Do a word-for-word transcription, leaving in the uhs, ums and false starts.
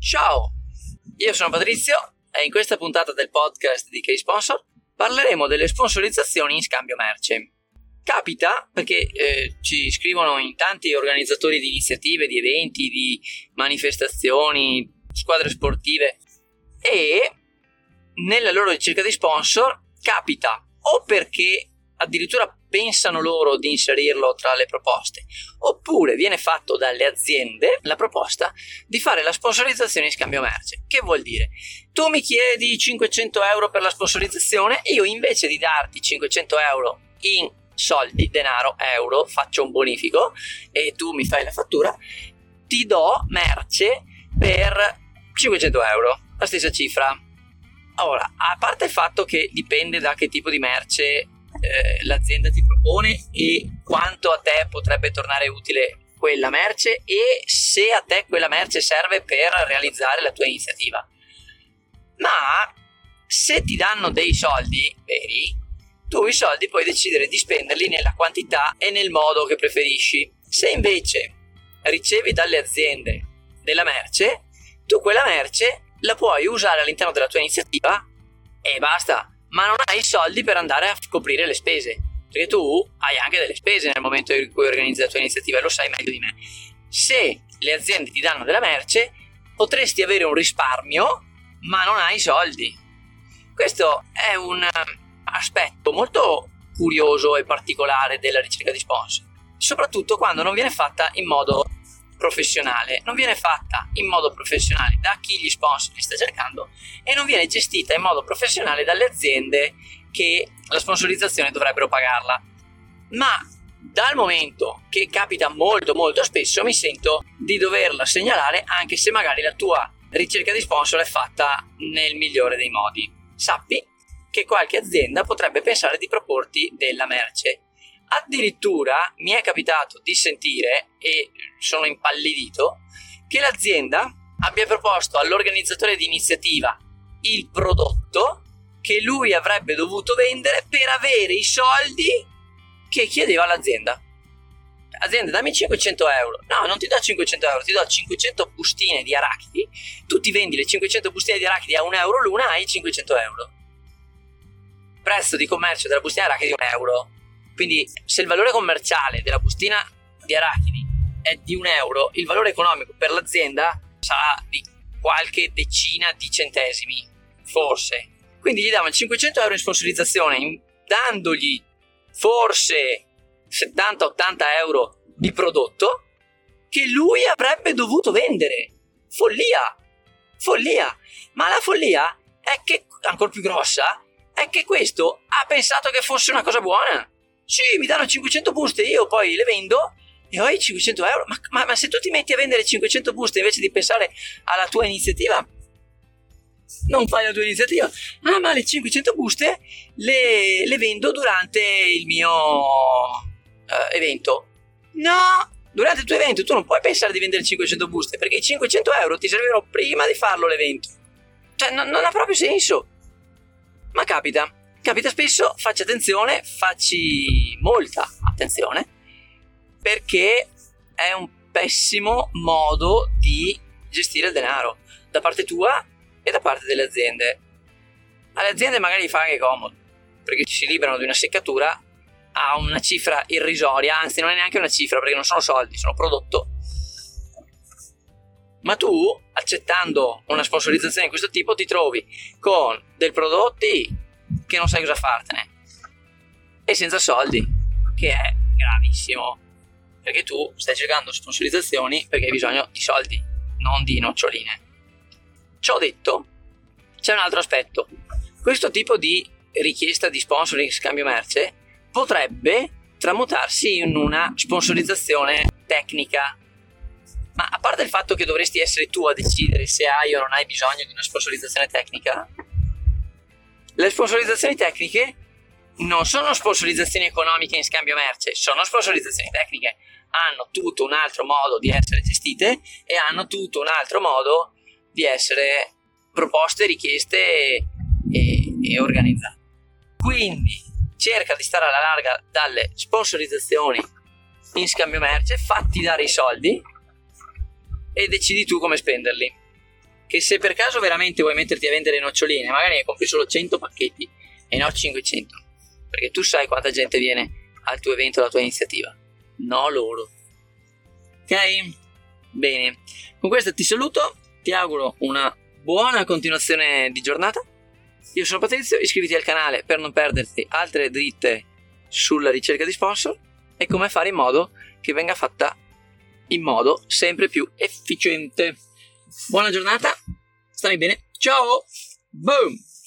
Ciao, io sono Patrizio e in questa puntata del podcast di Key Sponsor parleremo delle sponsorizzazioni in scambio merce. Capita perché eh, ci scrivono in tanti organizzatori di iniziative, di eventi, di manifestazioni, squadre sportive, e nella loro ricerca di sponsor capita o perché addirittura pensano loro di inserirlo tra le proposte, oppure viene fatto dalle aziende la proposta di fare la sponsorizzazione in scambio merce. Che vuol dire? Tu mi chiedi cinquecento euro per la sponsorizzazione, io invece di darti cinquecento euro in soldi, denaro, euro, faccio un bonifico e tu mi fai la fattura, ti do merce per cinquecento euro, la stessa cifra. Ora, a parte il fatto che dipende da che tipo di merce Eh, l'azienda ti propone e quanto a te potrebbe tornare utile quella merce e se a te quella merce serve per realizzare la tua iniziativa, ma se ti danno dei soldi veri, tu i soldi puoi decidere di spenderli nella quantità e nel modo che preferisci. Se invece ricevi dalle aziende della merce, tu quella merce la puoi usare all'interno della tua iniziativa e basta, ma non hai i soldi per andare a coprire le spese, perché tu hai anche delle spese nel momento in cui organizzi la tua iniziativa e lo sai meglio di me. Se le aziende ti danno della merce potresti avere un risparmio, ma non hai i soldi. Questo è un aspetto molto curioso e particolare della ricerca di sponsor, soprattutto quando non viene fatta in modo professionale, non viene fatta in modo professionale da chi gli sponsor li sta cercando e non viene gestita in modo professionale dalle aziende che la sponsorizzazione dovrebbero pagarla. Ma dal momento che capita molto molto spesso, mi sento di doverla segnalare, anche se magari la tua ricerca di sponsor è fatta nel migliore dei modi. Sappi che qualche azienda potrebbe pensare di proporti della merce. Addirittura mi è capitato di sentire, e sono impallidito, che l'azienda abbia proposto all'organizzatore di iniziativa il prodotto che lui avrebbe dovuto vendere per avere i soldi che chiedeva l'azienda. Azienda, dammi cinquecento euro. No, non ti do cinquecento euro, ti do cinquecento bustine di arachidi. Tu ti vendi le cinquecento bustine di arachidi a un euro l'una, hai cinquecento euro. Prezzo di commercio della bustina di arachidi è un euro. Quindi se il valore commerciale della bustina di arachidi è di un euro, il valore economico per l'azienda sarà di qualche decina di centesimi, forse. Quindi gli davano cinquecento euro in sponsorizzazione, dandogli forse settanta ottanta euro di prodotto che lui avrebbe dovuto vendere. Follia, follia. Ma la follia è che, ancora più grossa, è che questo ha pensato che fosse una cosa buona. Sì, mi danno cinquecento buste, io poi le vendo e ho i cinquecento euro. Ma, ma, ma se tu ti metti a vendere cinquecento buste invece di pensare alla tua iniziativa, non fai la tua iniziativa. Ah, ma le cinquecento buste le, le vendo durante il mio uh, evento. No, durante il tuo evento tu non puoi pensare di vendere cinquecento buste, perché i cinquecento euro ti servivano prima di farlo l'evento. Cioè, no, non ha proprio senso. Ma capita. Capita spesso, facci attenzione, facci molta attenzione, perché è un pessimo modo di gestire il denaro da parte tua e da parte delle aziende. Alle aziende magari fa anche comodo, perché si liberano di una seccatura a una cifra irrisoria, anzi non è neanche una cifra, perché non sono soldi, sono prodotto. Ma tu, accettando una sponsorizzazione di questo tipo, ti trovi con dei prodotti che non sai cosa fartene e senza soldi, che è gravissimo, perché tu stai cercando sponsorizzazioni perché hai bisogno di soldi, non di noccioline. Ciò detto, c'è un altro aspetto. Questo tipo di richiesta di sponsoring in scambio merce potrebbe tramutarsi in una sponsorizzazione tecnica, ma a parte il fatto che dovresti essere tu a decidere se hai o non hai bisogno di una sponsorizzazione tecnica, le sponsorizzazioni tecniche non sono sponsorizzazioni economiche in scambio merce, sono sponsorizzazioni tecniche. Hanno tutto un altro modo di essere gestite e hanno tutto un altro modo di essere proposte, richieste e, e, e organizzate. Quindi cerca di stare alla larga dalle sponsorizzazioni in scambio merce, fatti dare i soldi e decidi tu come spenderli. che se per caso veramente vuoi metterti a vendere noccioline, magari ne compri solo cento pacchetti e no cinquecento, perché tu sai quanta gente viene al tuo evento, alla tua iniziativa, no loro. Ok? Bene, con questo ti saluto, ti auguro una buona continuazione di giornata. Io sono Patrizio, iscriviti al canale per non perderti altre dritte sulla ricerca di sponsor e come fare in modo che venga fatta in modo sempre più efficiente. Buona giornata, stammi bene, ciao, boom!